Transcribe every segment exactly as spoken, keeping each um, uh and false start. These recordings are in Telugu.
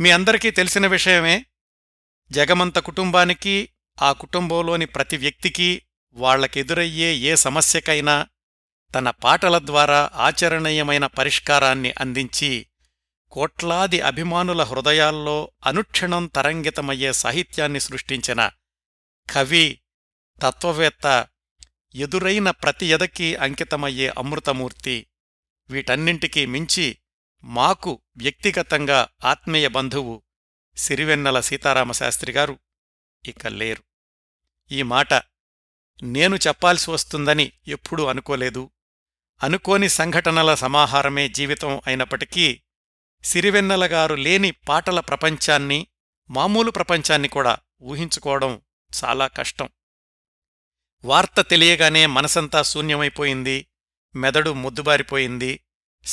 మీ అందరికీ తెలిసిన విషయమే, జగమంత కుటుంబానికి, ఆ కుటుంబంలోని ప్రతి వ్యక్తికి వాళ్లకెదురయ్యే ఏ సమస్యకైనా తన పాటల ద్వారా ఆచరణీయమైన పరిష్కారాన్ని అందించి కోట్లాది అభిమానుల హృదయాల్లో అనుక్షణం తరంగితమయ్యే సాహిత్యాన్ని సృష్టించిన కవి, తత్వవేత్త, ఎదురైన ప్రతి ఎదకీ అంకితమయ్యే అమృతమూర్తి. వీటన్నింటికీ మించి మాకు వ్యక్తిగతంగా ఆత్మీయ బంధువు సిరివెన్నెల సీతారామశాస్త్రిగారు ఇక లేరు. ఈ మాట నేను చెప్పాల్సి వస్తుందని ఎప్పుడూ అనుకోలేదు. అనుకోని సంఘటనల సమాహారమే జీవితం అయినప్పటికీ సిరివెన్నెలగారు లేని పాటల ప్రపంచాన్ని, మామూలు ప్రపంచాన్ని కూడా ఊహించుకోవడం చాలా కష్టం. వార్త తెలియగానే మనసంతా శూన్యమైపోయింది, మెదడు ముద్దుబారిపోయింది.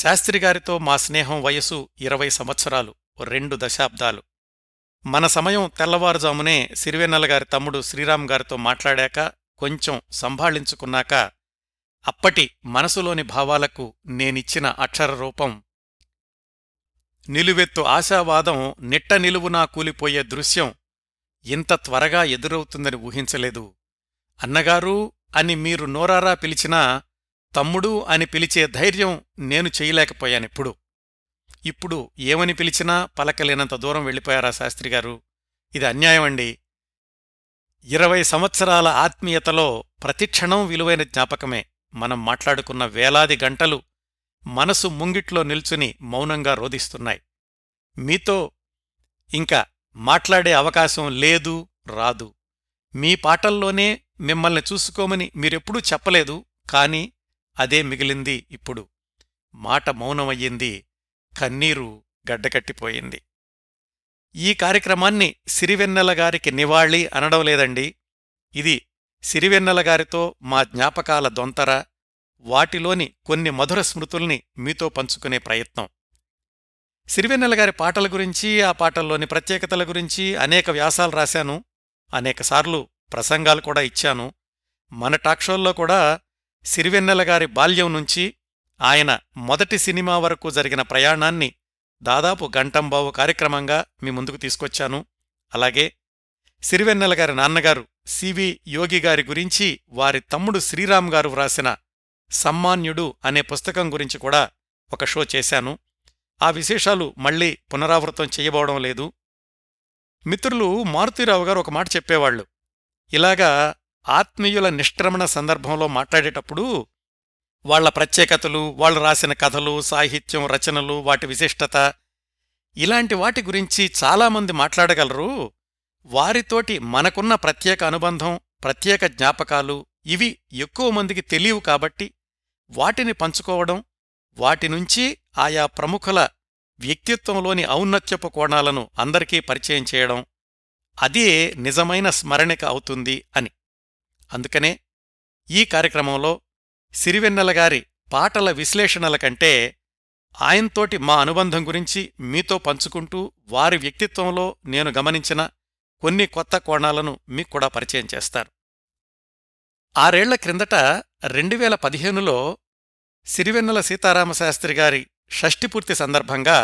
శాస్త్రిగారితో మా స్నేహం వయసు ఇరవై సంవత్సరాలు, రెండు దశాబ్దాలు. మన సమయం తెల్లవారుజామునే సిరివెన్నెలగారి తమ్ముడు శ్రీరామ్ గారితో మాట్లాడాక, కొంచెం సంభాళించుకున్నాక అప్పటి మనసులోని భావాలకు నేనిచ్చిన అక్షరరూపం. నిలువెత్తు ఆశావాదం నిట్ట నిలువునా కూలిపోయే దృశ్యం ఇంత త్వరగా ఎదురవుతుందని ఊహించలేదు. అన్నగారూ అని మీరు నోరారా పిలిచినా తమ్ముడూ అని పిలిచే ధైర్యం నేను చేయలేకపోయానెప్పుడు. ఇప్పుడు ఏమని పిలిచినా పలకలేనంత దూరం వెళ్ళిపోయారా శాస్త్రిగారు? ఇది అన్యాయమండి. ఇరవై సంవత్సరాల ఆత్మీయతలో ప్రతిక్షణం విలువైన జ్ఞాపకమే. మనం మాట్లాడుకున్న వేలాది గంటలు మనసు ముంగిట్లో నిల్చుని మౌనంగా రోధిస్తున్నాయి. మీతో ఇంకా మాట్లాడే అవకాశం లేదు, రాదు. మీ పాటల్లోనే మిమ్మల్ని చూసుకోమని మీరెప్పుడూ చెప్పలేదు, కాని అదే మిగిలింది. ఇప్పుడు మాట మౌనమయ్యింది, కన్నీరు గడ్డకట్టిపోయింది. ఈ కార్యక్రమాన్ని సిరివెన్నెలగారికి నివాళి అనడం లేదండి. ఇది సిరివెన్నెలగారితో మా జ్ఞాపకాల దొంతర, వాటిలోని కొన్ని మధుర స్మృతుల్ని మీతో పంచుకునే ప్రయత్నం. సిరివెన్నెలగారి పాటల గురించి, ఆ పాటల్లోని ప్రత్యేకతల గురించి అనేక వ్యాసాలు రాశాను, అనేకసార్లు ప్రసంగాలు కూడా ఇచ్చాను. మన టాక్షోల్లో కూడా సిరివెన్నెలగారి బాల్యం నుంచి ఆయన మొదటి సినిమా వరకు జరిగిన ప్రయాణాన్ని దాదాపు గంటంబావు కార్యక్రమంగా మీ ముందుకు తీసుకొచ్చాను. అలాగే సిరివెన్నెలగారి నాన్నగారు సివి యోగిగారి గురించి, వారి తమ్ముడు శ్రీరామ్ గారు వ్రాసిన సమ్మాన్యుడు అనే పుస్తకం గురించి కూడా ఒక షో చేశాను. ఆ విశేషాలు మళ్లీ పునరావృతం చేయబోవడం లేదు. మిత్రులు మారుతీరావు గారు ఒక మాట చెప్పేవాళ్లు, ఇలాగా ఆత్మీయుల నిష్క్రమణ సందర్భంలో మాట్లాడేటప్పుడు వాళ్ల ప్రత్యేకతలు, వాళ్ళు రాసిన కథలు, సాహిత్యం, రచనలు, వాటి విశిష్టత, ఇలాంటి వాటి గురించి చాలామంది మాట్లాడగలరు. వారితోటి మనకున్న ప్రత్యేక అనుబంధం, ప్రత్యేక జ్ఞాపకాలు ఇవి ఎక్కువ మందికి తెలియవు కాబట్టి వాటిని పంచుకోవడం, వాటినుంచి ఆయా ప్రముఖుల వ్యక్తిత్వంలోని ఔన్నత్యపు కోణాలను అందరికీ పరిచయం చేయడం, అదే నిజమైన స్మరణిక అవుతుంది అని. అందుకనే ఈ కార్యక్రమంలో సిరివెన్నెలగారి పాటల విశ్లేషణల కంటే ఆయన్తోటి మా అనుబంధం గురించి మీతో పంచుకుంటూ వారి వ్యక్తిత్వంలో నేను గమనించిన కొన్ని కొత్త కోణాలను మీకు కూడా పరిచయం చేస్తారు. ఆరేళ్ల క్రిందట రెండు వేల పదిహేనులో సిరివెన్నెల సీతారామశాస్త్రిగారి షష్ఠిపూర్తి సందర్భంగా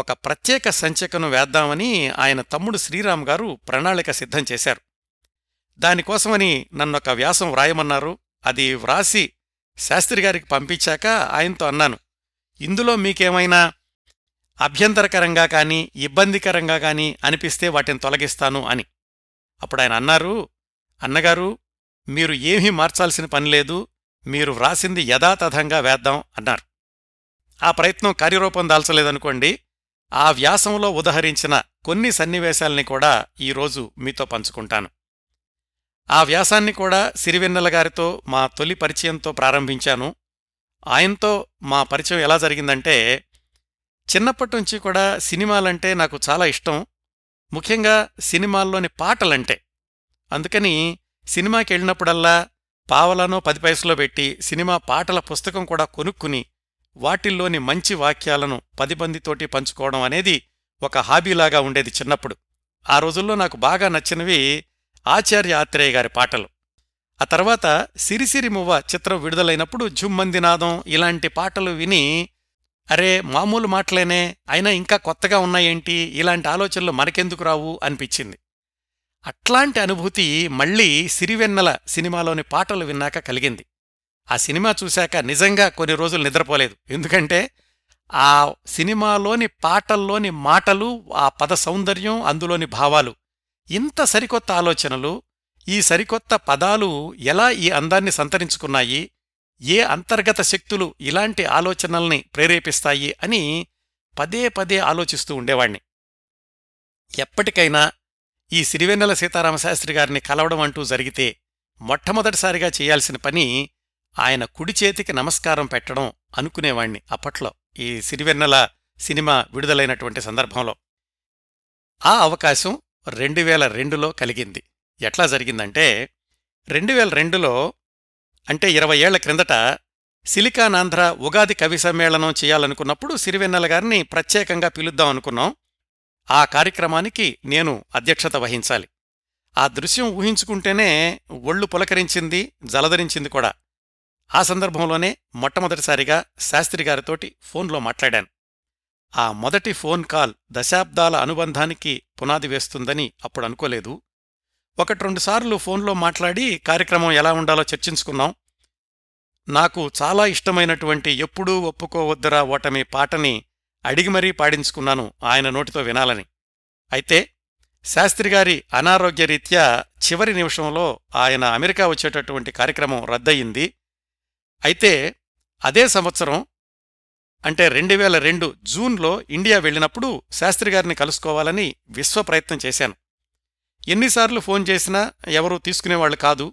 ఒక ప్రత్యేక సంచికను వేద్దామని ఆయన తమ్ముడు శ్రీరామ్ గారు ప్రణాళిక సిద్ధం చేశారు. దానికోసమని నన్నొక వ్యాసం వ్రాయమన్నారు. అది వ్రాసి శాస్త్రిగారికి పంపించాక ఆయనతో అన్నాను, ఇందులో మీకేమైనా అభ్యంతరకరంగా కానీ ఇబ్బందికరంగా కానీ అనిపిస్తే వాటిని తొలగిస్తాను అని. అప్పుడు ఆయన అన్నారు, అన్నగారు మీరు ఏమీ మార్చాల్సిన పనిలేదు, మీరు వ్రాసింది యథాతథంగా వేద్దాం అన్నారు. ఆ ప్రయత్నం కార్యరూపం దాల్చలేదనుకోండి. ఆ వ్యాసంలో ఉదహరించిన కొన్ని సన్నివేశాల్ని కూడా ఈరోజు మీతో పంచుకుంటాను. ఆ వ్యాసాన్ని కూడా సిరివెన్నెలగారితో మా తొలి పరిచయంతో ప్రారంభించాను. ఆయనతో మా పరిచయం ఎలా జరిగిందంటే, చిన్నప్పటినుంచి కూడా సినిమాలంటే నాకు చాలా ఇష్టం, ముఖ్యంగా సినిమాల్లోని పాటలంటే. అందుకని సినిమాకి వెళ్ళినప్పుడల్లా పావలానో పది పైసలో పెట్టి సినిమా పాటల పుస్తకం కూడా కొనుక్కుని వాటిల్లోని మంచి వాక్యాలను పది మందితోటి పంచుకోవడం అనేది ఒక హాబీలాగా ఉండేది చిన్నప్పుడు. ఆ రోజుల్లో నాకు బాగా నచ్చినవి ఆచార్య ఆత్రేయ గారి పాటలు. ఆ తర్వాత సిరిసిరిమువ్వ చిత్రం విడుదలైనప్పుడు ఝుమ్మందినాదం ఇలాంటి పాటలు విని అరే మామూలు మాటలేనే, అయినా ఇంకా కొత్తగా ఉన్నాయేంటి, ఇలాంటి ఆలోచనలు మనకెందుకు రావు అనిపించింది. అట్లాంటి అనుభూతి మళ్లీ సిరివెన్నెల సినిమాలోని పాటలు విన్నాక కలిగింది. ఆ సినిమా చూశాక నిజంగా కొన్ని రోజులు నిద్రపోలేదు. ఎందుకంటే ఆ సినిమాలోని పాటల్లోని మాటలు, ఆ పద సౌందర్యం, అందులోని భావాలు, ఇంత సరికొత్త ఆలోచనలు, ఈ సరికొత్త పదాలు ఎలా ఈ అందాన్ని సంతరించుకున్నాయి, ఏ అంతర్గత శక్తులు ఇలాంటి ఆలోచనల్ని ప్రేరేపిస్తాయి అని పదే పదే ఆలోచిస్తూ ఉండేవాణ్ణి. ఎప్పటికైనా ఈ సిరివెన్నెల సీతారామశాస్త్రి గారిని కలవడం అంటూ జరిగితే మొట్టమొదటిసారిగా చేయాల్సిన పని ఆయన కుడి చేతికి నమస్కారం పెట్టడం అనుకునేవాణ్ణి. అప్పట్లో ఈ సిరివెన్నెల సినిమా విడుదలైనటువంటి సందర్భంలో ఆ అవకాశం రెండు వేల రెండులో కలిగింది. ఎట్లా జరిగిందంటే, రెండు వేల రెండులో అంటే ఇరవై ఏళ్ల క్రిందట సిలికానాంధ్ర ఉగాది కవి సమ్మేళనం చేయాలనుకున్నప్పుడు సిరివెన్నెల గారిని ప్రత్యేకంగా పిలుద్దాం అనుకున్నాం. ఆ కార్యక్రమానికి నేను అధ్యక్షత వహించాలి. ఆ దృశ్యం ఊహించుకుంటేనే ఒళ్ళు పులకరించింది, జలధరించింది కూడా. ఆ సందర్భంలోనే మొట్టమొదటిసారిగా శాస్త్రిగారితోటి ఫోన్లో మాట్లాడాను. ఆ మొదటి ఫోన్ కాల్ దశాబ్దాల అనుబంధానికి పునాది వేస్తుందని అప్పుడు అనుకోలేదు. ఒకటి రెండుసార్లు ఫోన్లో మాట్లాడి కార్యక్రమం ఎలా ఉండాలో చర్చించుకున్నాం. నాకు చాలా ఇష్టమైనటువంటి ఎప్పుడూ ఒప్పుకోవద్దురా ఓటమి పాటని అడిగి మరీ పాడించుకున్నాను ఆయన నోటితో వినాలని. అయితే శాస్త్రిగారి అనారోగ్యరీత్యా చివరి నిమిషంలో ఆయన అమెరికా వచ్చేటటువంటి కార్యక్రమం రద్దయింది. అయితే అదే సంవత్సరం అంటే రెండు వేల రెండు జూన్లో ఇండియా వెళ్ళినప్పుడు శాస్త్రిగారిని కలుసుకోవాలని విశ్వ ప్రయత్నం చేశాను. ఎన్నిసార్లు ఫోన్ చేసినా ఎవరూ తీసుకునేవాళ్లు కాదు.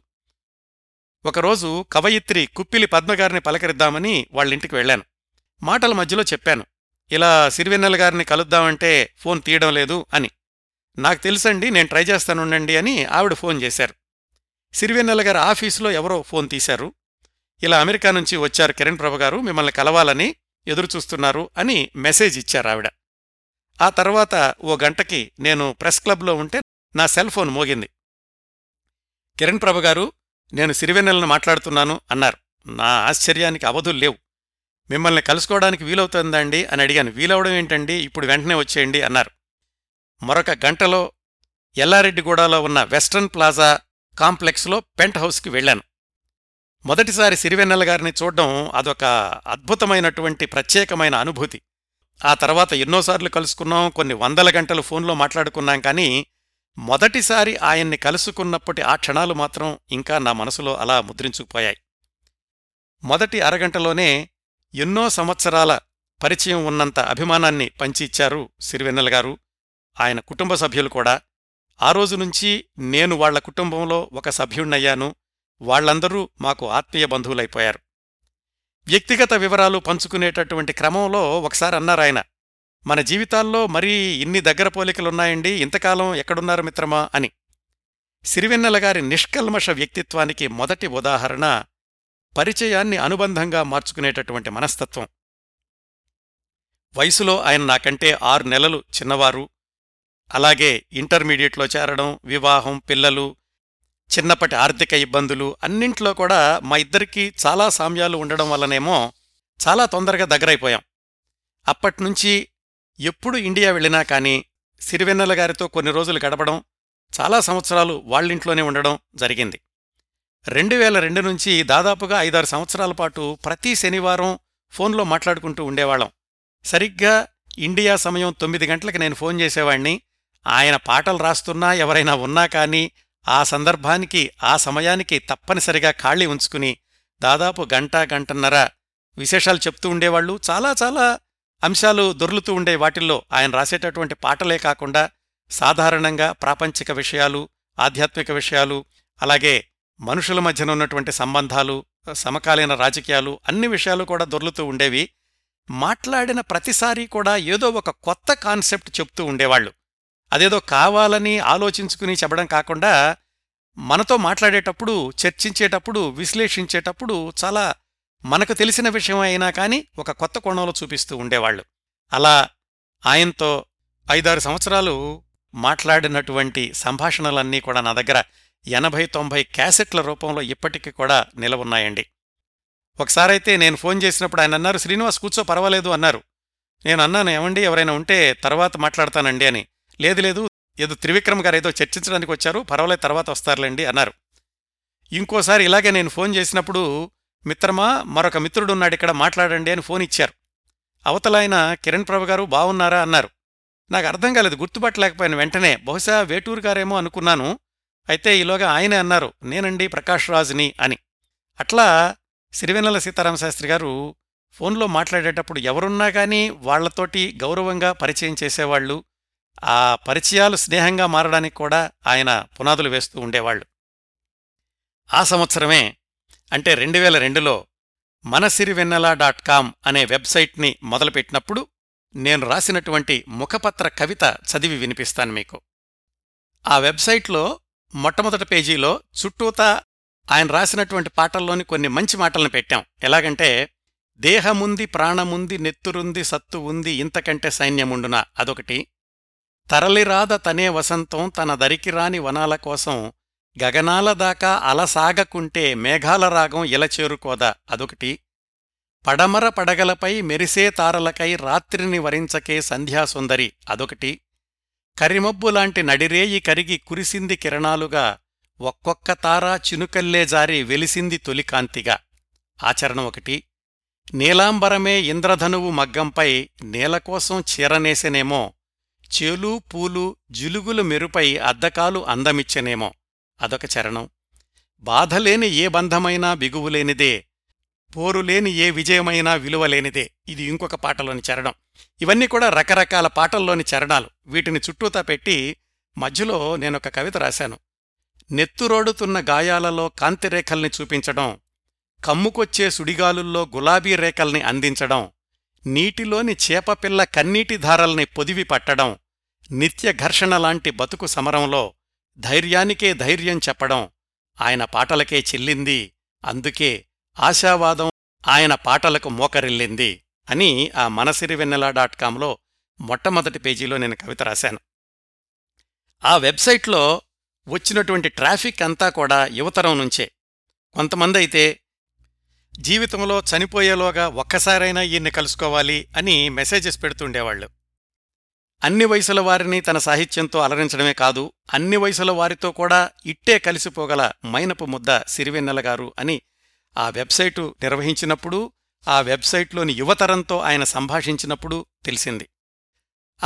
ఒకరోజు కవయిత్రి కుప్పిలి పద్మగారిని పలకరిద్దామని వాళ్ళింటికి వెళ్ళాను. మాటల మధ్యలో చెప్పాను, ఇలా సిరివెన్నెల గారిని కలుద్దామంటే ఫోన్ తీయడం లేదు అని. నాకు తెలుసండి, నేను ట్రై చేస్తానుండండి అని ఆవిడ ఫోన్ చేశారు. సిరివెన్నెల గారి ఆఫీసులో ఎవరో ఫోన్ తీశారు. ఇలా అమెరికా నుంచి వచ్చారు కిరణ్ ప్రభు గారు, మిమ్మల్ని కలవాలని ఎదురుచూస్తున్నారు అని మెసేజ్ ఇచ్చారు ఆవిడ. ఆ తర్వాత ఓ గంటకి నేను ప్రెస్ క్లబ్లో ఉంటే నా సెల్ ఫోన్ మోగింది. కిరణ్ ప్రభు గారు, నేను సిరివెన్నెలను మాట్లాడుతున్నాను అన్నారు. నా ఆశ్చర్యానికి అవధులు లేవు. మిమ్మల్ని కలుసుకోవడానికి వీలవుతుందండి అని అడిగాను. వీలవడం ఏంటండి, ఇప్పుడు వెంటనే వచ్చేయండి అన్నారు. మరొక గంటలో ఎల్లారెడ్డిగూడలో ఉన్న వెస్టర్న్ ప్లాజా కాంప్లెక్స్లో పెంట్ హౌస్కి వెళ్ళాను. మొదటిసారి సిరివెన్నెల గారిని చూడడం అదొక అద్భుతమైనటువంటి ప్రత్యేకమైన అనుభూతి. ఆ తర్వాత ఎన్నోసార్లు కలుసుకున్నాం, కొన్ని వందల గంటలు ఫోన్లో మాట్లాడుకున్నాం. కానీ మొదటిసారి ఆయన్ని కలుసుకున్నప్పటి ఆ క్షణాలు మాత్రం ఇంకా నా మనసులో అలా ముద్రించుకుపోయాయి. మొదటి అరగంటలోనే ఎన్నో సంవత్సరాల పరిచయం ఉన్నంత అభిమానాన్ని పంచి ఇచ్చారు సిరివెన్నెల గారు, ఆయన కుటుంబ సభ్యులు కూడా. ఆ రోజు నుంచి నేను వాళ్ల కుటుంబంలో ఒక సభ్యుణ్ణయ్యాను. వాళ్లందరూ మాకు ఆత్మీయ బంధువులైపోయారు. వ్యక్తిగత వివరాలు పంచుకునేటటువంటి క్రమంలో ఒకసారి అన్నారాయన, మన జీవితాల్లో మరీ ఇన్ని దగ్గర పోలికలున్నాయండి, ఇంతకాలం ఎక్కడున్నారు మిత్రమా అని. సిరివెన్నెల గారి నిష్కల్మష వ్యక్తిత్వానికి మొదటి ఉదాహరణ పరిచయాన్ని అనుబంధంగా మార్చుకునేటటువంటి మనస్తత్వం. వయసులో ఆయన నాకంటే ఆరు నెలలు చిన్నవారు. అలాగే ఇంటర్మీడియట్లో చేరడం, వివాహం, పిల్లలు, చిన్నప్పటి ఆర్థిక ఇబ్బందులు అన్నింట్లో కూడా మా ఇద్దరికీ చాలా సామ్యాలు ఉండడం వల్లనేమో చాలా తొందరగా దగ్గరైపోయాం. అప్పట్నుంచి ఎప్పుడు ఇండియా వెళ్ళినా కానీ సిరివెన్నెల గారితో కొన్ని రోజులు గడపడం, చాలా సంవత్సరాలు వాళ్ళింట్లోనే ఉండడం జరిగింది. రెండు వేల రెండు నుంచి దాదాపుగా ఐదారు సంవత్సరాల పాటు ప్రతి శనివారం ఫోన్లో మాట్లాడుకుంటూ ఉండేవాళ్ళం. సరిగ్గా ఇండియా సమయం తొమ్మిది గంటలకు నేను ఫోన్ చేసేవాణ్ణి. ఆయన పాటలు రాస్తున్నా ఎవరైనా ఉన్నా కానీ ఆ సందర్భానికి ఆ సమయానికి తప్పనిసరిగా ఖాళీ ఉంచుకుని దాదాపు గంట గంటన్నర విశేషాలు చెప్తూ ఉండేవాళ్లు. చాలా చాలా అంశాలు దొర్లుతూ ఉండే వాటిల్లో ఆయన రాసేటటువంటి పాటలే కాకుండా సాధారణంగా ప్రాపంచిక విషయాలు, ఆధ్యాత్మిక విషయాలు, అలాగే మనుషుల మధ్యన ఉన్నటువంటి సంబంధాలు, సమకాలీన రాజకీయాలు అన్ని విషయాలు కూడా దొర్లుతూ ఉండేవి. మాట్లాడిన ప్రతిసారీ కూడా ఏదో ఒక కొత్త కాన్సెప్ట్ చెప్తూ ఉండేవాళ్లు. అదేదో కావాలని ఆలోచించుకుని చెప్పడం కాకుండా మనతో మాట్లాడేటప్పుడు, చర్చించేటప్పుడు, విశ్లేషించేటప్పుడు చాలా మనకు తెలిసిన విషయం అయినా కానీ ఒక కొత్త కోణంలో చూపిస్తూ ఉండేవాళ్లు. అలా ఆయనతో ఐదారు సంవత్సరాలు మాట్లాడినటువంటి సంభాషణలన్నీ కూడా నా దగ్గర ఎనభై తొంభై క్యాసెట్ల రూపంలో ఇప్పటికీ కూడా నిలవున్నాయండి. ఒకసారైతే నేను ఫోన్ చేసినప్పుడు ఆయన అన్నారు, శ్రీనివాస్ కూర్చో పర్వాలేదు అన్నారు. నేను అన్నాను, ఏమండి ఎవరైనా ఉంటే తర్వాత మాట్లాడతానండి అని. లేదు లేదు ఏదో త్రివిక్రమ్ గారు ఏదో చర్చించడానికి వచ్చారు, పర్వాలేదు తర్వాత వస్తారులేండి అన్నారు. ఇంకోసారి ఇలాగే నేను ఫోన్ చేసినప్పుడు మిత్రమా మరొక మిత్రుడున్నాడు ఇక్కడ మాట్లాడండి అని ఫోన్ ఇచ్చారు. అవతలాయన కిరణ్ ప్రభు గారు బావున్నారా అన్నారు. నాకు అర్థం కాలేదు, గుర్తుపట్టలేకపోయాను. వెంటనే బహుశా వేటూరు గారేమో అనుకున్నాను. అయితే ఈలోగా ఆయనే అన్నారు, నేనండి ప్రకాష్ రాజ్ని అని. అట్లా సిరివెన్నెల సీతారామశాస్త్రి గారు ఫోన్లో మాట్లాడేటప్పుడు ఎవరున్నా కానీ వాళ్లతోటి గౌరవంగా పరిచయం చేసేవాళ్లు. ఆ పరిచయాలు స్నేహంగా మారడానికి కూడా ఆయన పునాదులు వేస్తూ ఉండేవాళ్లు. ఆ సంవత్సరమే అంటే రెండు వేల రెండులో మనసిరివెన్నెల డాట్ కామ్ అనే వెబ్సైట్ని మొదలుపెట్టినప్పుడు నేను రాసినటువంటి ముఖపత్ర కవిత చదివి వినిపిస్తాను మీకు. ఆ వెబ్సైట్లో మొట్టమొదటి పేజీలో చుట్టూతా ఆయన రాసినటువంటి పాటల్లోని కొన్ని మంచి మాటలను పెట్టాం. ఎలాగంటే, దేహముంది ప్రాణముంది నెత్తురుంది సత్తు ఉంది ఇంతకంటే సైన్యముండునా అదొకటి. తరలిరాద తనే వసంతం తన దరికిరాని వనాల కోసం గగనాల దాకా అలసాగకుంటే మేఘాల రాగం ఇలా చేరుకోదా అదొకటి. పడమర పడగలపై మెరిసే తారలకై రాత్రిని వరించకే సంధ్యాసుందరి అదొకటి. కరిమబ్బులాంటి నడిరేయి కరిగి కురిసింది కిరణాలుగా ఒక్కొక్క తారా చినుకల్లే జారి వెలిసింది తొలికాంతిగా ఆచరణం ఒకటి. నీలాంబరమే ఇంద్రధనువు మగ్గంపై నేలకోసం చీరనేసెనేమో చేలూ పూలు జిలుగులు మెరుపై అద్దకాలు అందమిచ్చెనేమో అదొక చరణం. బాధలేని ఏ బంధమైనా బిగువులేనిదే, పోరులేని ఏ విజయమైనా విలువలేనిదే ఇది ఇంకొక పాటలోని చరణం. ఇవన్నీ కూడా రకరకాల పాటల్లోని చరణాలు. వీటిని చుట్టూతా పెట్టి మధ్యలో నేనొక కవిత రాశాను. నెత్తురోడుతున్న గాయాలలో కాంతిరేఖల్ని చూపించడం, కమ్ముకొచ్చే సుడిగాలుల్లో గులాబీ రేఖల్ని అందించడం, నీటిలోని చేపపిల్ల కన్నీటి ధారల్ని పొదివి పట్టడం, నిత్య ఘర్షణలాంటి బతుకు సమరంలో ధైర్యానికే ధైర్యం చెప్పడం ఆయన పాటలకే చెల్లింది, అందుకే ఆశావాదం ఆయన పాటలకు మోకరిల్లింది అని ఆ మనసిరివెన్నెల డాట్ కామ్లో మొట్టమొదటి పేజీలో నేను కవిత రాశాను. ఆ వెబ్సైట్లో వచ్చినటువంటి ట్రాఫిక్ అంతా కూడా యువతరం నుంచే. కొంతమంది అయితే జీవితంలో చనిపోయేలోగా ఒక్కసారైనా ఈయన్ని కలుసుకోవాలి అని మెసేజెస్ పెడుతుండేవాళ్లు. అన్ని వయసుల వారిని తన సాహిత్యంతో అలరించడమే కాదు, అన్ని వయసుల వారితో కూడా ఇట్టే కలిసిపోగల మైనపు ముద్ద సిరివెన్నెల గారు అని ఆ వెబ్సైటు నిర్వహించినప్పుడు, ఆ వెబ్సైట్లోని యువతరంతో ఆయన సంభాషించినప్పుడు తెలిసింది.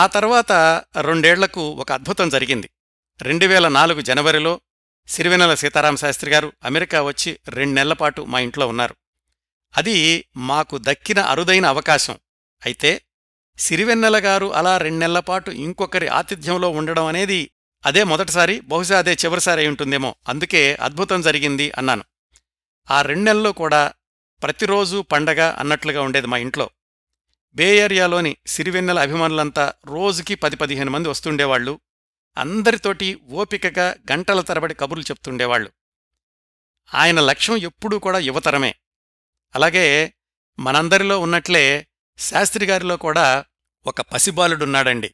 ఆ తర్వాత రెండేళ్లకు ఒక అద్భుతం జరిగింది. రెండు వేల నాలుగు జనవరిలో సిరివెన్నెల సీతారామశాస్త్రి గారు అమెరికా వచ్చి రెండు నెలల పాటు మా ఇంట్లో ఉన్నారు. అది మాకు దక్కిన అరుదైన అవకాశం. అయితే సిరివెన్నెల గారు అలా రెండు నెలల పాటు ఇంకొకరి ఆతిథ్యంలో ఉండడం అనేది అదే మొదటిసారి, బహుశా అదే చివరిసారి అయి ఉంటుందేమో. అందుకే అద్భుతం జరిగింది అన్నాను. ఆ రెండు నెలల్లో కూడా ప్రతిరోజూ పండగ అన్నట్లుగా ఉండేది మా ఇంట్లో. బే ఏరియాలోని సిరివెన్నెల అభిమానులంతా రోజుకి పది పదిహేను మంది వస్తుండేవాళ్లు. అందరితోటి ఓపికగా గంటల తరబడి కబుర్లు చెప్తుండేవాళ్లు. ఆయన లక్ష్యం ఎప్పుడూ కూడా యువతరమే. అలాగే మనందరిలో ఉన్నట్లే శాస్త్రిగారిలో కూడా ఒక పసిబాలుడున్నాడండి.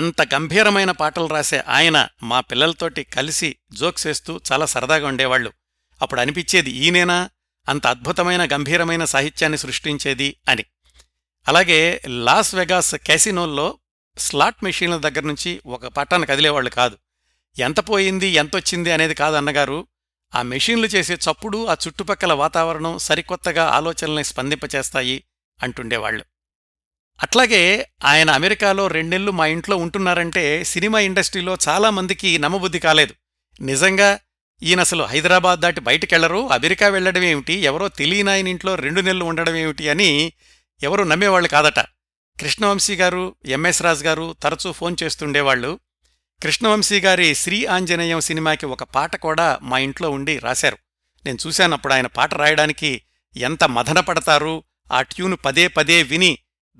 అంత గంభీరమైన పాటలు రాసే ఆయన మా పిల్లలతోటి కలిసి జోక్సేస్తూ చాలా సరదాగా ఉండేవాళ్లు. అప్పుడు అనిపించేది, ఈయనేనా అంత అద్భుతమైన గంభీరమైన సాహిత్యాన్ని సృష్టించేది అని. అలాగే లాస్ వెగాస్ క్యాసినోల్లో స్లాట్ మెషీన్ల దగ్గర నుంచి ఒక పట్టాన్ని కదిలేవాళ్లు కాదు. ఎంత పోయింది ఎంతొచ్చింది అనేది కాదు అన్నగారు, ఆ మెషీన్లు చేసే చప్పుడు, ఆ చుట్టుపక్కల వాతావరణం సరికొత్తగా ఆలోచనల్ని స్పందింపచేస్తాయి అంటుండేవాళ్లు. అట్లాగే ఆయన అమెరికాలో రెండేళ్లు మా ఇంట్లో ఉంటున్నారంటే సినిమా ఇండస్ట్రీలో చాలామందికి నమ్మబుద్ధి కాలేదు. నిజంగా ఈయనసలు హైదరాబాద్ దాటి బయటికెళ్లరు, అమెరికా వెళ్లడమేమిటి, ఎవరో తెలియనాయనింట్లో రెండు నెలలు ఉండడమేమిటి అని ఎవరూ నమ్మేవాళ్లు కాదట. కృష్ణవంశీ గారు, ఎం ఎస్ రాజ్ గారు తరచూ ఫోన్ చేస్తుండేవాళ్లు. కృష్ణవంశీ గారి శ్రీ ఆంజనేయం సినిమాకి ఒక పాట కూడా మా ఇంట్లో ఉండి రాశారు. నేను చూశానప్పుడు ఆయన పాట రాయడానికి ఎంత మదన పడతారు. ఆ ట్యూను పదే పదే విని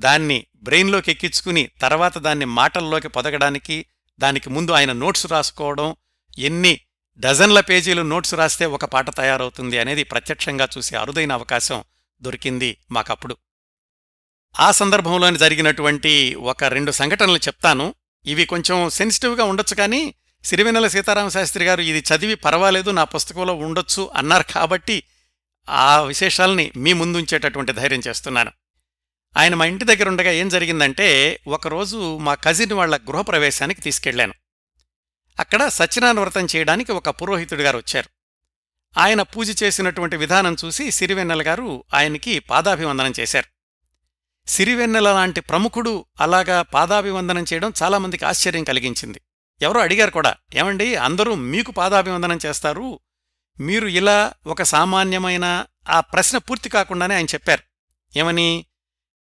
దాన్ని బ్రెయిన్లోకి ఎక్కించుకుని తర్వాత దాన్ని మాటల్లోకి పొదగడానికి దానికి ముందు ఆయన నోట్స్ రాసుకోవడం, ఎన్ని డజన్ల పేజీలు నోట్స్ రాస్తే ఒక పాట తయారవుతుంది అనేది ప్రత్యక్షంగా చూసే అరుదైన అవకాశం దొరికింది మాకప్పుడు. ఆ సందర్భంలోని జరిగినటువంటి ఒక రెండు సంఘటనలు చెప్తాను. ఇవి కొంచెం సెన్సిటివ్గా ఉండొచ్చు, కానీ సిరివెన్నెల సీతారామశాస్త్రి గారు ఇది చదివి పర్వాలేదు నా పుస్తకంలో ఉండొచ్చు అన్నారు కాబట్టి ఆ విశేషాలని మీ ముందుంచేటటువంటి ధైర్యం చేస్తున్నాను. ఆయన మా ఇంటి దగ్గర ఉండగా ఏం జరిగిందంటే, ఒకరోజు మా కజిన్ వాళ్ల గృహప్రవేశానికి తీసుకెళ్లాను. అక్కడ సత్యనారాయణ వ్రతం చేయడానికి ఒక పురోహితుడి గారు వచ్చారు. ఆయన పూజ చేసినటువంటి విధానం చూసి సిరివెన్నెల గారు ఆయనకి పాదాభివందనం చేశారు. సిరివెన్నెల లాంటి ప్రముఖుడు అలాగా పాదాభివందనం చేయడం చాలామందికి ఆశ్చర్యం కలిగించింది. ఎవరో అడిగారు కూడా, ఏమండి అందరూ మీకు పాదాభివందనం చేస్తారు, మీరు ఇలా ఒక సామాన్యమైన ఆ ప్రశ్న పూర్తి కాకుండానే ఆయన చెప్పారు. ఏమని?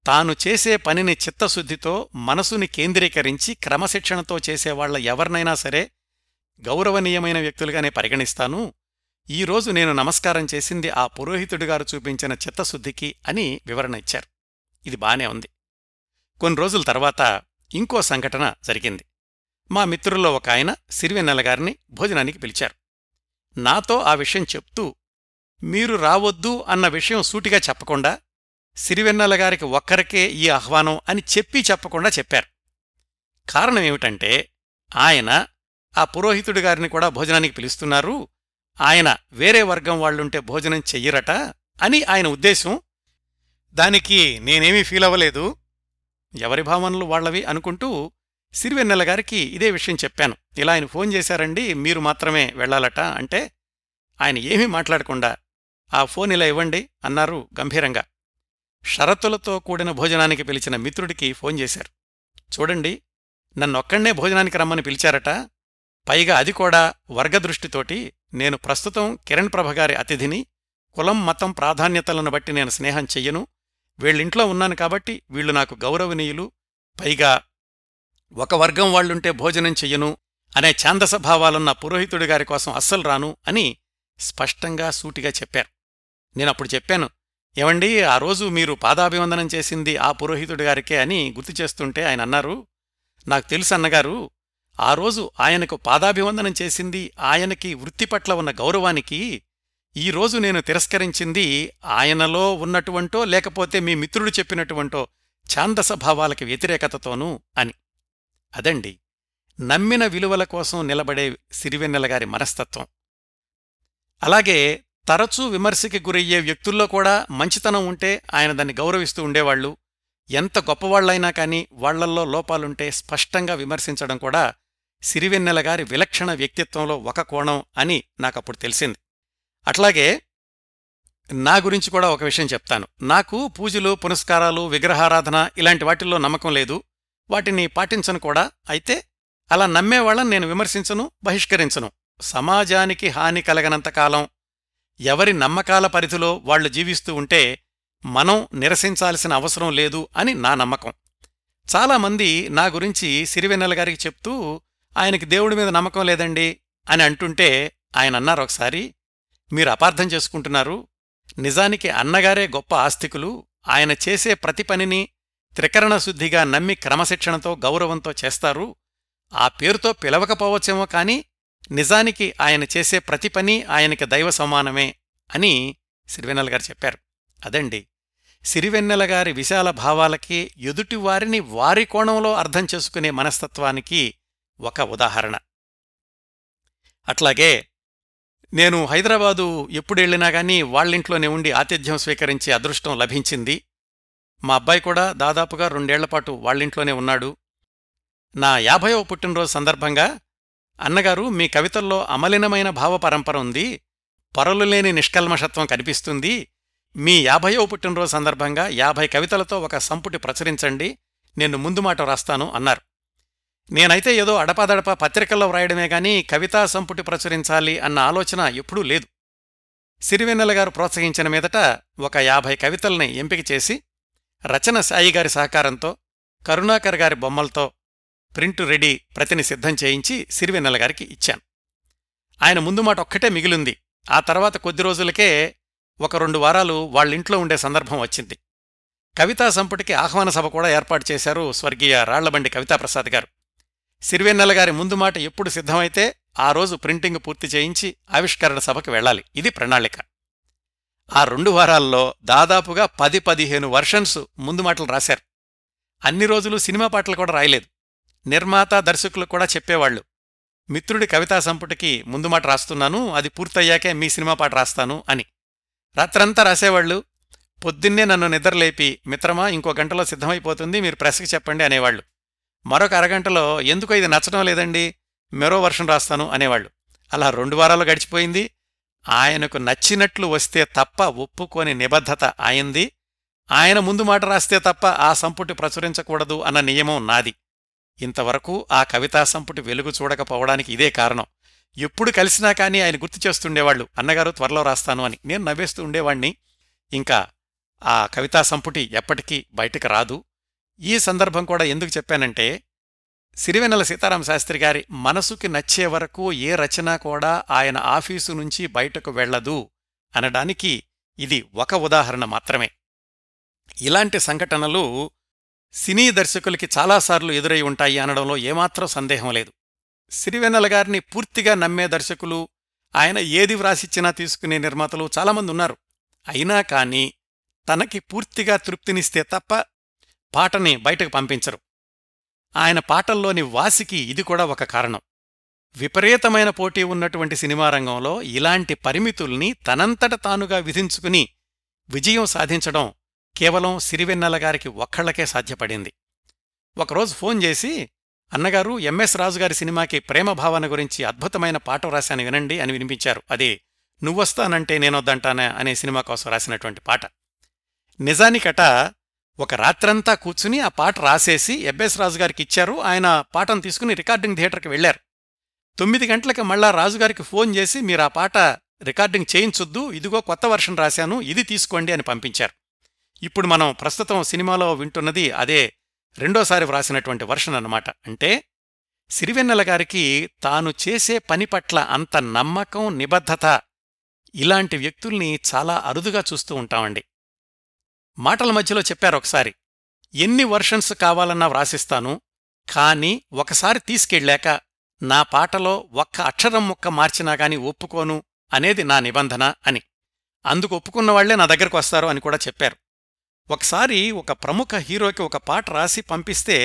తాను చేసే పనిని చిత్తశుద్ధితో మనసుని కేంద్రీకరించి క్రమశిక్షణతో చేసేవాళ్ల ఎవరినైనా సరే గౌరవనీయమైన వ్యక్తులుగానే పరిగణిస్తాను. ఈరోజు నేను నమస్కారం చేసింది ఆ పురోహితుడిగారు చూపించిన చిత్తశుద్ధికి అని వివరణ ఇచ్చారు. ఇది బానే ఉంది. కొన్ని రోజుల తర్వాత ఇంకో సంఘటన జరిగింది. మా మిత్రుల్లో ఒక ఆయన సిరివెన్నెల గారిని భోజనానికి పిలిచారు. నాతో ఆ విషయం చెప్తూ, మీరు రావద్దు అన్న విషయం సూటిగా చెప్పకుండా సిరివెన్నెల గారికి ఒక్కరికే ఈ ఆహ్వానం అని చెప్పి చెప్పకుండా చెప్పారు. కారణమేమిటంటే, ఆయన ఆ పురోహితుడి గారిని కూడా భోజనానికి పిలుస్తున్నారు, ఆయన వేరే వర్గం వాళ్లుంటే భోజనం చెయ్యరట అని ఆయన ఉద్దేశం. దానికి నేనేమీ ఫీలవ్వలేదు, ఎవరి భావనలు వాళ్లవి అనుకుంటూ సిరివెన్నెల గారికి ఇదే విషయం చెప్పాను. ఇలా ఆయన ఫోన్ చేశారండి, మీరు మాత్రమే వెళ్లాలట అంటే ఆయన ఏమీ మాట్లాడకుండా ఆ ఫోన్ ఇలా ఇవ్వండి అన్నారు గంభీరంగా. షరతులతో కూడిన భోజనానికి పిలిచిన మిత్రుడికి ఫోన్ చేశారు. చూడండి, నన్నొక్కడే భోజనానికి రమ్మని పిలిచారట, పైగా అది కూడా వర్గదృష్టితోటి. నేను ప్రస్తుతం కిరణ్ ప్రభ గారి అతిథిని, కులం మతం ప్రాధాన్యతలను బట్టి నేను స్నేహం చెయ్యను, వీళ్ళింట్లో ఉన్నాను కాబట్టి వీళ్లు నాకు గౌరవనీయులు, పైగా ఒక వర్గం వాళ్లుంటే భోజనం చెయ్యను అనే ఛాందసభావాలున్న పురోహితుడి గారి కోసం అస్సలు రాను అని స్పష్టంగా సూటిగా చెప్పారు. నేనప్పుడు చెప్పాను, ఏమండి ఆ రోజు మీరు పాదాభివందనం చేసింది ఆ పురోహితుడి గారికే అని గుర్తు చేస్తుంటే ఆయన అన్నారు, నాకు తెలుసు అన్నగారు, ఆ రోజు ఆయనకు పాదాభివందనం చేసింది ఆయనకి వృత్తి పట్ల ఉన్న గౌరవానికి. ఈరోజు నేను తిరస్కరించింది ఆయనలో ఉన్నటువంటో లేకపోతే మీ మిత్రుడు చెప్పినటువంటో ఛాందసభావాలకి వ్యతిరేకతతోనూ అని. అదండి నమ్మిన విలువల కోసం నిలబడే సిరివెన్నెల గారి మనస్తత్వం. అలాగే తరచూ విమర్శకి గురయ్యే వ్యక్తుల్లో కూడా మంచితనం ఉంటే ఆయన దాన్ని గౌరవిస్తూ ఉండేవాళ్లు. ఎంత గొప్పవాళ్లైనా కానీ వాళ్లల్లో లోపాలుంటే స్పష్టంగా విమర్శించడం కూడా సిరివెన్నెల గారి విలక్షణ వ్యక్తిత్వంలో ఒక కోణం అని నాకప్పుడు తెలిసింది. అట్లాగే నా గురించి కూడా ఒక విషయం చెప్తాను. నాకు పూజలు, పునస్కారాలు, విగ్రహారాధన ఇలాంటి వాటిల్లో నమ్మకం లేదు, వాటిని పాటించను కూడా. అయితే అలా నమ్మేవాళ్లను నేను విమర్శించను, బహిష్కరించను. సమాజానికి హాని కలగనంతకాలం ఎవరి నమ్మకాల పరిధిలో వాళ్లు జీవిస్తూ ఉంటే మనం నిరసించాల్సిన అవసరం లేదు అని నా నమ్మకం. చాలామంది నా గురించి సిరివెన్నెల గారికి చెప్తూ ఆయనకి దేవుడి మీద నమ్మకం లేదండి అని అంటుంటే ఆయన అన్నారు ఒకసారి, మీరు అపార్థం చేసుకుంటున్నారు, నిజానికి అన్నగారే గొప్ప ఆస్తికులు, ఆయన చేసే ప్రతి పనిని త్రికరణశుద్ధిగా నమ్మి క్రమశిక్షణతో గౌరవంతో చేస్తారు. ఆ పేరుతో పిలవకపోవచ్చేమో కానీ నిజానికి ఆయన చేసే ప్రతి పని ఆయనకి దైవ సమానమే అని సిరివెన్నెల గారు చెప్పారు. అదండి సిరివెన్నెల గారి విశాల భావాలకి, ఎదుటివారిని వారి కోణంలో అర్థం చేసుకునే మనస్తత్వానికి ఒక ఉదాహరణ. అట్లాగే నేను హైదరాబాదు ఎప్పుడెళ్ళినా కానీ వాళ్ళింట్లోనే ఉండి ఆతిథ్యం స్వీకరించే అదృష్టం లభించింది. మా అబ్బాయి కూడా దాదాపుగా రెండేళ్లపాటు వాళ్ళింట్లోనే ఉన్నాడు. నా యాభైవ పుట్టినరోజు సందర్భంగా, అన్నగారు మీ కవితల్లో అమలినమైన భావపరంపర ఉంది, పరలులేని నిష్కల్మషత్వం కనిపిస్తుంది, మీ యాభైవ పుట్టినరోజు సందర్భంగా యాభై కవితలతో ఒక సంపుటి ప్రచురించండి, నేను ముందు మాట రాస్తాను అన్నారు. నేనైతే ఏదో అడపాదడపా పత్రికల్లో వ్రాయడమే గాని కవితా సంపుటి ప్రచురించాలి అన్న ఆలోచన ఎప్పుడూ లేదు. సిరివెన్నెల గారు ప్రోత్సహించిన మీదట ఒక యాభై కవితల్ని ఎంపిక చేసి రచన సాయి గారి సహకారంతో కరుణాకర్ గారి బొమ్మలతో ప్రింటు రెడీ ప్రతిని సిద్ధం చేయించి సిరివెన్నెల గారికి ఇచ్చాను. ఆయన ముందు మాట ఒక్కటే మిగిలింది. ఆ తర్వాత కొద్ది రోజులకే ఒక రెండు వారాలు వాళ్ళింట్లో ఉండే సందర్భం వచ్చింది. కవితా సంపుటికి ఆహ్వాన సభ కూడా ఏర్పాటు చేశారు స్వర్గీయ రాళ్లబండి కవితాప్రసాద్ గారు. సిరివెన్నెల గారి ముందు మాట ఎప్పుడు సిద్ధమైతే ఆ రోజు ప్రింటింగ్ పూర్తి చేయించి ఆవిష్కరణ సభకు వెళ్లాలి, ఇది ప్రణాళిక. ఆ రెండు వారాల్లో దాదాపుగా పది పదిహేను వర్షన్స్ ముందు మాటలు రాశారు. అన్ని రోజులు సినిమా పాటలు కూడా రాయలేదు. నిర్మాత దర్శకులు కూడా చెప్పేవాళ్లు, మిత్రుడి కవితా సంపుటికి ముందు మాట రాస్తున్నాను, అది పూర్తయ్యాకే మీ సినిమా పాట రాస్తాను అని. రాత్రంతా రాసేవాళ్ళు. పొద్దున్నే నన్ను నిద్రలేపి, మిత్రమా ఇంకో గంటలో సిద్ధమైపోతుంది మీరు ప్రెస్కి చెప్పండి అనేవాళ్ళు. మరొక అరగంటలో ఎందుకో ఇది నచ్చడం లేదండి మరో వర్షన్ రాస్తాను అనేవాళ్ళు. అలా రెండు వారాలు గడిచిపోయింది. ఆయనకు నచ్చినట్లు వస్తే తప్ప ఒప్పుకోని నిబద్ధత ఆయంది. ఆయన ముందు మాట రాస్తే తప్ప ఆ సంపుటి ప్రచురించకూడదు అన్న నియమం నాది. ఇంతవరకు ఆ కవితా సంపుటి వెలుగు చూడకపోవడానికి ఇదే కారణం. ఎప్పుడు కలిసినా కానీ ఆయన గుర్తు చేస్తుండేవాళ్ళు, అన్నగారు త్వరలో రాస్తాను అని. నేను నవ్వేస్తూ ఉండేవాణ్ణి. ఇంకా ఆ కవితా సంపుటి ఎప్పటికీ బయటకు రాదు. ఈ సందర్భం కూడా ఎందుకు చెప్పానంటే, సిరివెన్నెల సీతారామశాస్త్రి గారి మనసుకి నచ్చే వరకు ఏ రచన కూడా ఆయన ఆఫీసు నుంచి బయటకు వెళ్లదు అనడానికి ఇది ఒక ఉదాహరణ మాత్రమే. ఇలాంటి సంఘటనలు సినీ దర్శకులకి చాలాసార్లు ఎదురై ఉంటాయి అనడంలో ఏమాత్రం సందేహం లేదు. సిరివెన్నెల గారిని పూర్తిగా నమ్మే దర్శకులు, ఆయన ఏది వ్రాసిచ్చినా తీసుకునే నిర్మాతలు చాలామంది ఉన్నారు. అయినా కానీ తనకి పూర్తిగా తృప్తినిస్తే తప్ప పాటని బయటకు పంపించరు. ఆయన పాటల్లోని వాసికి ఇది కూడా ఒక కారణం. విపరీతమైన పోటీ ఉన్నటువంటి సినిమా రంగంలో ఇలాంటి పరిమితుల్ని తనంతట తానుగా విధించుకుని విజయం సాధించడం కేవలం సిరివెన్నెల గారికి ఒక్కళ్లకే సాధ్యపడింది. ఒకరోజు ఫోన్ చేసి, అన్నగారు ఎం ఎస్ రాజు గారి సినిమాకి ప్రేమభావన గురించి అద్భుతమైన పాట రాశాను వినండి అని వినిపించారు. అది నువ్వొస్తానంటే నేనొద్దంటానా అనే సినిమా కోసం రాసినటువంటి పాట. నిజానికట ఒక రాత్రంతా కూర్చుని ఆ పాట రాసేసి ఎం ఎస్ రాజు గారికి ఇచ్చారు. ఆయన పాటను తీసుకుని రికార్డింగ్ థియేటర్కి వెళ్లారు. తొమ్మిది గంటలకి మళ్ళా రాజుగారికి ఫోన్ చేసి, మీరు ఆ పాట రికార్డింగ్ చేయించొద్దు, ఇదిగో కొత్త వర్షన్ రాశాను, ఇది తీసుకోండి అని పంపించారు. ఇప్పుడు మనం ప్రస్తుతం సినిమాలో వింటున్నది అదే రెండోసారి వ్రాసినటువంటి వర్షన్ అన్నమాట. అంటే సిరివెన్నెల గారికి తాను చేసే పని పట్ల అంత నమ్మకం, నిబద్ధత ఇలాంటి వ్యక్తుల్ని చాలా అరుదుగా చూస్తూ ఉంటామండి. మాటల మధ్యలో చెప్పారు ఒకసారి, ఎన్ని వర్షన్స్ కావాలన్నా వ్రాసిస్తాను, కానీ ఒకసారి తీసుకెళ్లాక నా పాటలో ఒక్క అక్షరం ముక్క మార్చినా గాని ఒప్పుకోను అనేది నా నిబంధన అని. అందుకు ఒప్పుకున్నవాళ్లే నా దగ్గరకు వస్తారు అని కూడా చెప్పారు. ఒకసారి ఒక ప్రముఖ హీరోకి ఒక పాట రాసి పంపిస్తే,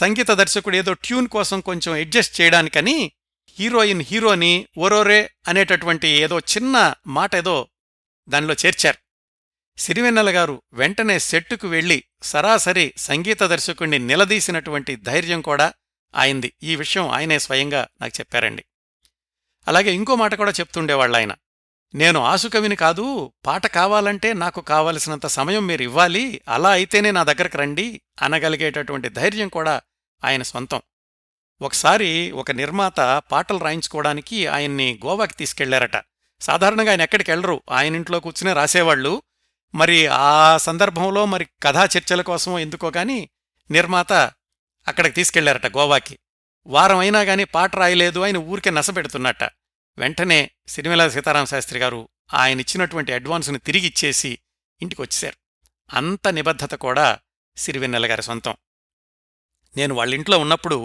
సంగీత దర్శకుడు ఏదో ట్యూన్ కోసం కొంచెం అడ్జస్ట్ చేయడానికని హీరోయిన్ హీరోని ఓరోరే అనేటటువంటి ఏదో చిన్న మాట ఏదో దానిలో చేర్చారు. సిరివెన్నెల గారు వెంటనే సెట్టుకు వెళ్లి సరాసరి సంగీత దర్శకుణ్ణి నిలదీసినటువంటి ధైర్యం కూడా ఆయనది. ఈ విషయం ఆయనే స్వయంగా నాకు చెప్పారండి. అలాగే ఇంకో మాట కూడా చెప్తుండేవాళ్ళాయన, నేను ఆసుకవిని కాదు, పాట కావాలంటే నాకు కావలసినంత సమయం మీరు ఇవ్వాలి, అలా అయితేనే నా దగ్గరకు రండి అనగలిగేటటువంటి ధైర్యం కూడా ఆయన సొంతం. ఒకసారి ఒక నిర్మాత పాటలు రాయించుకోవడానికి ఆయన్ని గోవాకి తీసుకెళ్లారట. సాధారణంగా ఆయన ఎక్కడికి వెళ్లరు, ఆయన ఇంట్లో కూర్చునే రాసేవాళ్లు. మరి ఆ సందర్భంలో మరి కథా చర్చల కోసమో ఎందుకో కానీ నిర్మాత అక్కడికి తీసుకెళ్లారట గోవాకి. వారం అయినా కానీ పాట రాయలేదు, ఆయన ఊరికే నసపెడుతున్నట్ట. వెంటనే సిరివెన్నెల సీతారామశాస్త్రి గారు ఆయన ఇచ్చినటువంటి అడ్వాన్స్ని తిరిగిచ్చేసి ఇంటికి వచ్చేశారు. అంత నిబద్ధత కూడా సిరివెన్నెల గారి సొంతం. నేను వాళ్ళింట్లో ఉన్నప్పుడు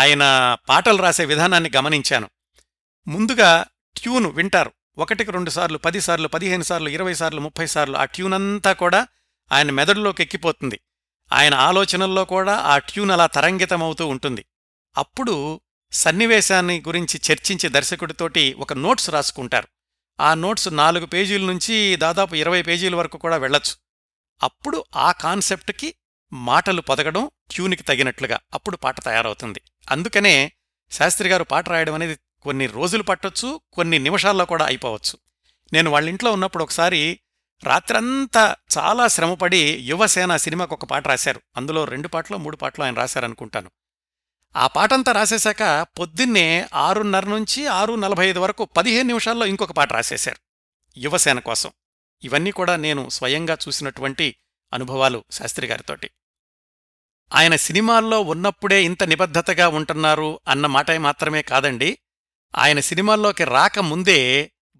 ఆయన పాటలు రాసే విధానాన్ని గమనించాను. ముందుగా ట్యూను వింటారు. ఒకటికి రెండుసార్లు, పదిసార్లు, పదిహేను సార్లు, ఇరవై సార్లు, ముప్పై సార్లు ఆ ట్యూన్ అంతా కూడా ఆయన మెదడులోకి ఎక్కిపోతుంది. ఆయన ఆలోచనల్లో కూడా ఆ ట్యూన్ అలా తరంగితమవుతూ ఉంటుంది. అప్పుడు సన్నివేశాన్ని గురించి చర్చించి దర్శకుడితోటి ఒక నోట్స్ రాసుకుంటారు. ఆ నోట్స్ నాలుగు పేజీల నుంచి దాదాపు ఇరవై పేజీల వరకు కూడా వెళ్లొచ్చు. అప్పుడు ఆ కాన్సెప్ట్కి మాటలు పొదగడం ట్యూన్కి తగినట్లుగా అప్పుడు పాట తయారవుతుంది. అందుకనే శాస్త్రి గారు పాట రాయడం అనేది కొన్ని రోజులు పట్టొచ్చు, కొన్ని నిమిషాల్లో కూడా అయిపోవచ్చు. నేను వాళ్ళింట్లో ఉన్నప్పుడు ఒకసారి రాత్రంతా చాలా శ్రమపడి యువసేన సినిమాకు ఒక పాట రాశారు. అందులో రెండు పాటలు మూడు పాటలు ఆయన రాశారనుకుంటాను. ఆ పాటంతా రాసేశాక పొద్దున్నే ఆరున్నర నుంచి ఆరు నలభై ఐదు వరకు పదిహేను నిమిషాల్లో ఇంకొక పాట రాసేశారు యువసేన కోసం. ఇవన్నీ కూడా నేను స్వయంగా చూసినటువంటి అనుభవాలు శాస్త్రి గారితోటి. ఆయన సినిమాల్లో ఉన్నప్పుడే ఇంత నిబద్ధతగా ఉంటున్నారు అన్న మాట మాత్రమే కాదండి, ఆయన సినిమాల్లోకి రాకముందే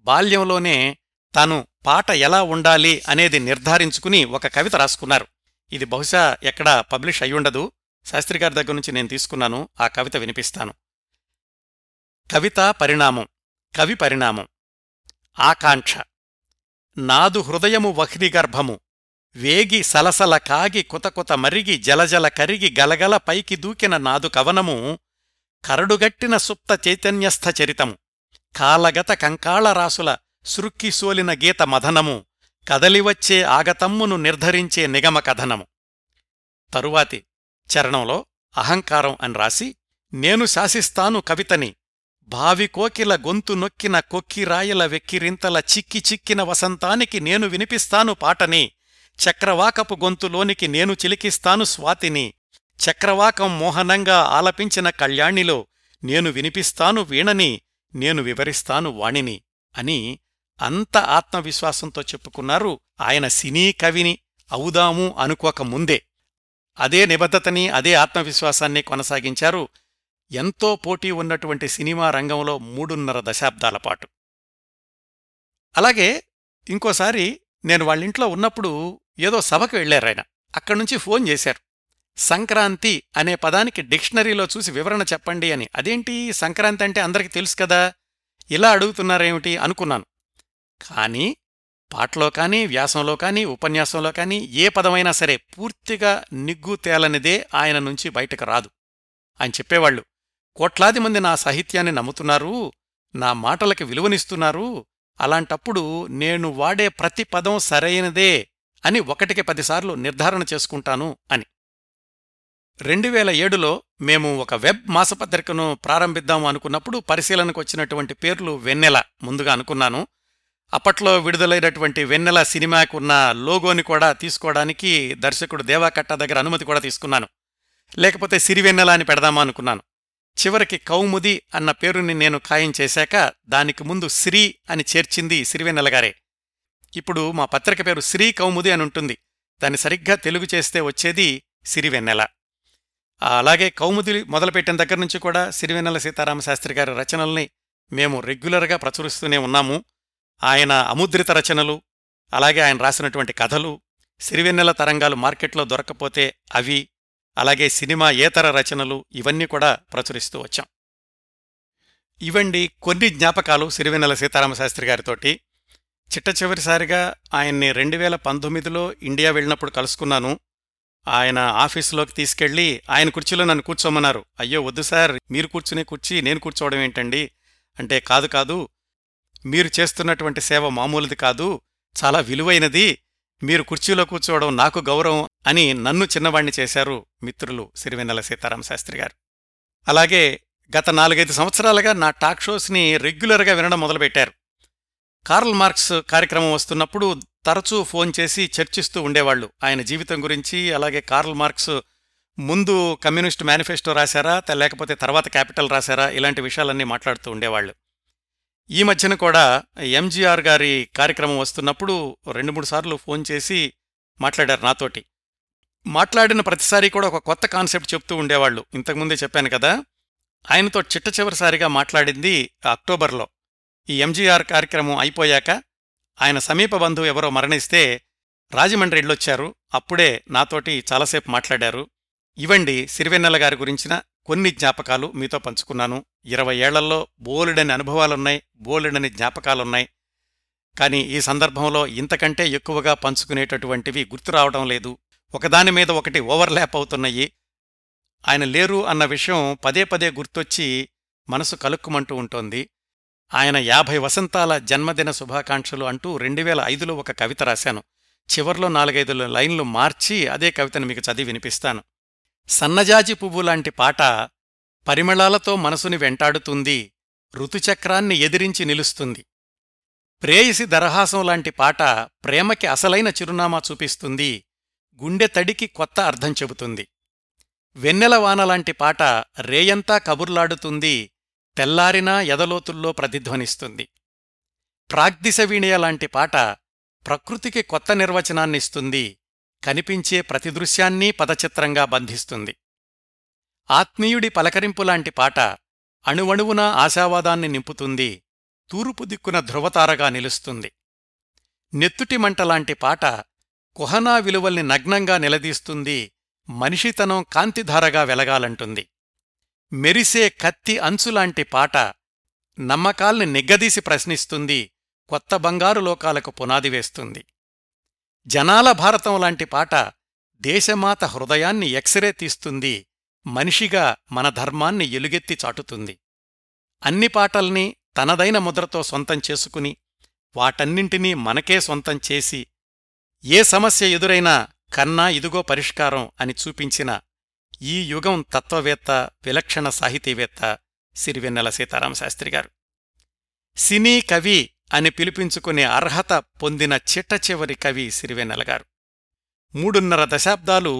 బాల్యంలోనే తాను పాట ఎలా ఉండాలి అనేది నిర్ధారించుకుని ఒక కవిత రాసుకున్నారు. ఇది బహుశా ఎక్కడా పబ్లిష్ అయ్యుండదు. శాస్త్రి గారి దగ్గర నుంచి నేను తీసుకున్నాను. ఆ కవిత వినిపిస్తాను. కవితా పరిణామం. కవి పరిణామం. ఆకాంక్ష నాదు హృదయము వహ్నిగర్భము వేగి సలసల కాగి కుతకుత మరిగి జలజల కరిగి గలగల పైకి దూకిన నాదు కవనము కరడుగట్టిన సుప్త చైతన్యస్థ చరితము కాలగత కంకాళరాసుల సృక్కి సోలిన గీత మథనము, కదలివచ్చే ఆగతమ్మును నిర్ధరించే నిగమ కథనము. తరువాతి చరణంలో అహంకారం అని రాసి నేను శాసిస్తాను కవితని, భావికోకిల గొంతు నొక్కిన కొక్కిరాయల వెక్కిరింతల చిక్కి చిక్కిన వసంతానికి నేను వినిపిస్తాను పాటని, చక్రవాకపు గొంతులోనికి నేను చిలికిస్తాను స్వాతిని, చక్రవాకం మోహనంగా ఆలపించిన కళ్యాణిలో నేను వినిపిస్తాను వీణని, నేను వివరిస్తాను వాణిని అని అంత ఆత్మవిశ్వాసంతో చెప్పుకున్నారు. ఆయన సినీ కవిని అవుదాము అనుకోకముందే అదే నిబద్ధతని అదే ఆత్మవిశ్వాసాన్ని కొనసాగించారు ఎంతో పోటీ ఉన్నటువంటి సినిమా రంగంలో మూడున్నర దశాబ్దాల పాటు. అలాగే ఇంకోసారి నేను వాళ్ళింట్లో ఉన్నప్పుడు ఏదో సభకు వెళ్లారాయన. అక్కడ్నుంచి ఫోన్ చేశారు, సంక్రాంతి అనే పదానికి డిక్షనరీలో చూసి వివరణ చెప్పండి అని. అదేంటి సంక్రాంతి అంటే అందరికీ తెలుసు కదా, ఇలా అడుగుతున్నారేమిటి అనుకున్నాను. కానీ పాటలో కానీ వ్యాసంలో కానీ ఉపన్యాసంలో కానీ ఏ పదమైనా సరే పూర్తిగా నిగ్గు తేలనిదే ఆయన నుంచి బయటకు రాదు అని చెప్పేవాళ్లు. కోట్లాది మంది నా సాహిత్యాన్ని నమ్ముతున్నారు, నా మాటలకి విలువనిస్తున్నారు, అలాంటప్పుడు నేను వాడే ప్రతి పదం సరైనదే అని ఒకటికి పదిసార్లు నిర్ధారణ చేసుకుంటాను అని. రెండు వేల ఏడులో మేము ఒక వెబ్ మాసపత్రికను ప్రారంభిద్దాము అనుకున్నప్పుడు పరిశీలనకు వచ్చినటువంటి పేర్లు వెన్నెల ముందుగా అనుకున్నాను. అప్పట్లో విడుదలైనటువంటి వెన్నెల సినిమాకున్న లోగోని కూడా తీసుకోవడానికి దర్శకుడు దేవాకట్ట దగ్గర అనుమతి కూడా తీసుకున్నాను. లేకపోతే సిరివెన్నెల అని పెడదామా అనుకున్నాను. చివరికి కౌముది అన్న పేరుని నేను ఖాయం చేశాక దానికి ముందు శ్రీ అని చేర్చింది సిరివెన్నెలగారే. ఇప్పుడు మా పత్రిక పేరు శ్రీ కౌముది అని ఉంటుంది, దాన్ని సరిగ్గా తెలుగు చేస్తే వచ్చేది సిరివెన్నెల. అలాగే కౌముది మొదలుపెట్టిన దగ్గర నుంచి కూడా సిరివెన్నెల సీతారామశాస్త్రి గారి రచనల్ని మేము రెగ్యులర్గా ప్రచురిస్తూనే ఉన్నాము. ఆయన అముద్రిత రచనలు, అలాగే ఆయన రాసినటువంటి కథలు, సిరివెన్నెల తరంగాలు మార్కెట్లో దొరకపోతే అవి, అలాగే సినిమా ఏతర రచనలు, ఇవన్నీ కూడా ప్రచురిస్తూ వచ్చాం. ఇవండి కొన్ని జ్ఞాపకాలు సిరివెన్నెల సీతారామశాస్త్రి గారితోటి. చిట్ట చివరిసారిగా ఆయన్ని రెండు వేల పంతొమ్మిదిలో ఇండియా వెళ్ళినప్పుడు కలుసుకున్నాను. ఆయన ఆఫీసులోకి తీసుకెళ్లి ఆయన కుర్చీలో నన్ను కూర్చోమన్నారు. అయ్యో వద్దు సార్, మీరు కూర్చునే కుర్చీ నేను కూర్చోవడం ఏంటండి అంటే, కాదు కాదు, మీరు చేస్తున్నటువంటి సేవ మామూలుది కాదు, చాలా విలువైనది, మీరు కుర్చీలో కూర్చోవడం నాకు గౌరవం అని నన్ను చిన్నవాణ్ణి చేశారు మిత్రులు సిరివెన్నెల సీతారామశాస్త్రి గారు. అలాగే గత నాలుగైదు సంవత్సరాలుగా నా టాక్ షోస్ని రెగ్యులర్గా వినడం మొదలుపెట్టారు. కార్ల్ మార్క్స్ కార్యక్రమం వస్తున్నప్పుడు తరచూ ఫోన్ చేసి చర్చిస్తూ ఉండేవాళ్లు ఆయన జీవితం గురించి. అలాగే కార్ల్ మార్క్స్ ముందు కమ్యూనిస్ట్ మేనిఫెస్టో రాశారా లేకపోతే తర్వాత క్యాపిటల్ రాశారా ఇలాంటి విషయాలన్నీ మాట్లాడుతూ ఉండేవాళ్లు. ఈ మధ్యన కూడా ఎం జీ ఆర్ గారి కార్యక్రమం వస్తున్నప్పుడు రెండు మూడు సార్లు ఫోన్ చేసి మాట్లాడారు నాతోటి. మాట్లాడిన ప్రతిసారి కూడా ఒక కొత్త కాన్సెప్ట్ చెప్తూ ఉండేవాళ్లు. ఇంతకుముందే చెప్పాను కదా, ఆయనతో చిట్ట చివరిసారిగా మాట్లాడింది అక్టోబర్లో. ఈ ఎం జీ ఆర్ కార్యక్రమం అయిపోయాక ఆయన సమీప బంధువు ఎవరో మరణిస్తే రాజమండ్రి వెళ్ళొచ్చారు. అప్పుడే నాతోటి చాలాసేపు మాట్లాడారు. ఇవండి సిరివెన్నెల గారి గురించిన కొన్ని జ్ఞాపకాలు మీతో పంచుకున్నాను. ఇరవై ఏళ్లలో బోలెడని అనుభవాలున్నాయి, బోలెడని జ్ఞాపకాలున్నాయి. కానీ ఈ సందర్భంలో ఇంతకంటే ఎక్కువగా పంచుకునేటటువంటివి గుర్తురావడం లేదు, ఒకదాని మీద ఒకటి ఓవర్లాప్ అవుతున్నాయి. ఆయన లేరు అన్న విషయం పదే పదే గుర్తొచ్చి మనసు కలుక్కుమంటూ ఉంటోంది. ఆయన యాభై వసంతాల జన్మదిన శుభాకాంక్షలు అంటూ రెండు వేల ఐదులో ఒక కవిత రాశాను. చివర్లో నాలుగైదు లైన్లు మార్చి అదే కవితను మీకు చదివి వినిపిస్తాను. సన్నజాజి పువ్వులాంటి పాట పరిమళాలతో మనసుని వెంటాడుతుంది, ఋతుచక్రాన్ని ఎదిరించి నిలుస్తుంది. ప్రేయసి దరహాసంలాంటి పాట ప్రేమకి అసలైన చిరునామా చూపిస్తుంది, గుండె తడికి కొత్త అర్థం చెబుతుంది. వెన్నెలవానలాంటి పాట రేయంతా కబుర్లాడుతుంది, తెల్లారినా ఎదలోతుల్లో ప్రతిధ్వనిస్తుంది. ప్రాగ్దిశవీణయలాంటి పాట ప్రకృతికి కొత్త నిర్వచనాన్నిస్తుంది, కనిపించే ప్రతిదృశ్యాన్ని పదచిత్రంగా బంధిస్తుంది. ఆత్మీయుడి పలకరింపులాంటి పాట అణువణువునా ఆశావాదాన్ని నింపుతుంది, తూర్పు దిక్కున ధ్రువతారగా నిలుస్తుంది. నెత్తుటిమంటలాంటి పాట కుహనా విలువల్ని నగ్నంగా నిలదీస్తుంది, మనిషితనం కాంతిధారగా వెలగాలంటుంది. మెరిసే కత్తి అంచులాంటి పాట నమ్మకాల్ని నిగ్గదీసి ప్రశ్నిస్తుంది, కొత్త బంగారు లోకాలకు పునాది వేస్తుంది. జనాల భారతం లాంటి పాట దేశమాత హృదయాన్ని ఎక్స్రే తీస్తుంది, మనిషిగా మన ధర్మాన్ని ఎలుగెత్తి చాటుతుంది. అన్ని పాటల్ని తనదైన ముద్రతో సొంతం చేసుకుని వాటన్నింటినీ మనకే సొంతం చేసి ఏ సమస్య ఎదురైనా కన్నా ఇదిగో పరిష్కారం అని చూపించిన ఈ యుగం తత్వవేత్త, విలక్షణ సాహితీవేత్త సిరివెన్నెల సీతారామశాస్త్రిగారు. సినీ కవి అని పిలిపించుకునే అర్హత పొందిన చిట్టచివరి కవి సిరివెన్నెలగారు. మూడున్నర దశాబ్దాలు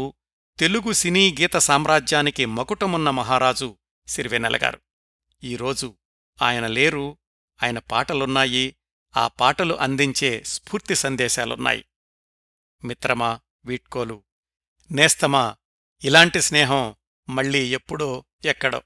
తెలుగు సినీ గీత సామ్రాజ్యానికి మకుటమున్న మహారాజు సిరివెన్నెలగారు. ఈరోజు ఆయన లేరు, ఆయన పాటలున్నాయి, ఆ పాటలు అందించే స్ఫూర్తి సందేశాలున్నాయి. మిత్రమా, వీడ్కోలు, నేస్తమా, ఇలాంటి స్నేహం మళ్ళీ ఎప్పుడో ఎక్కడో.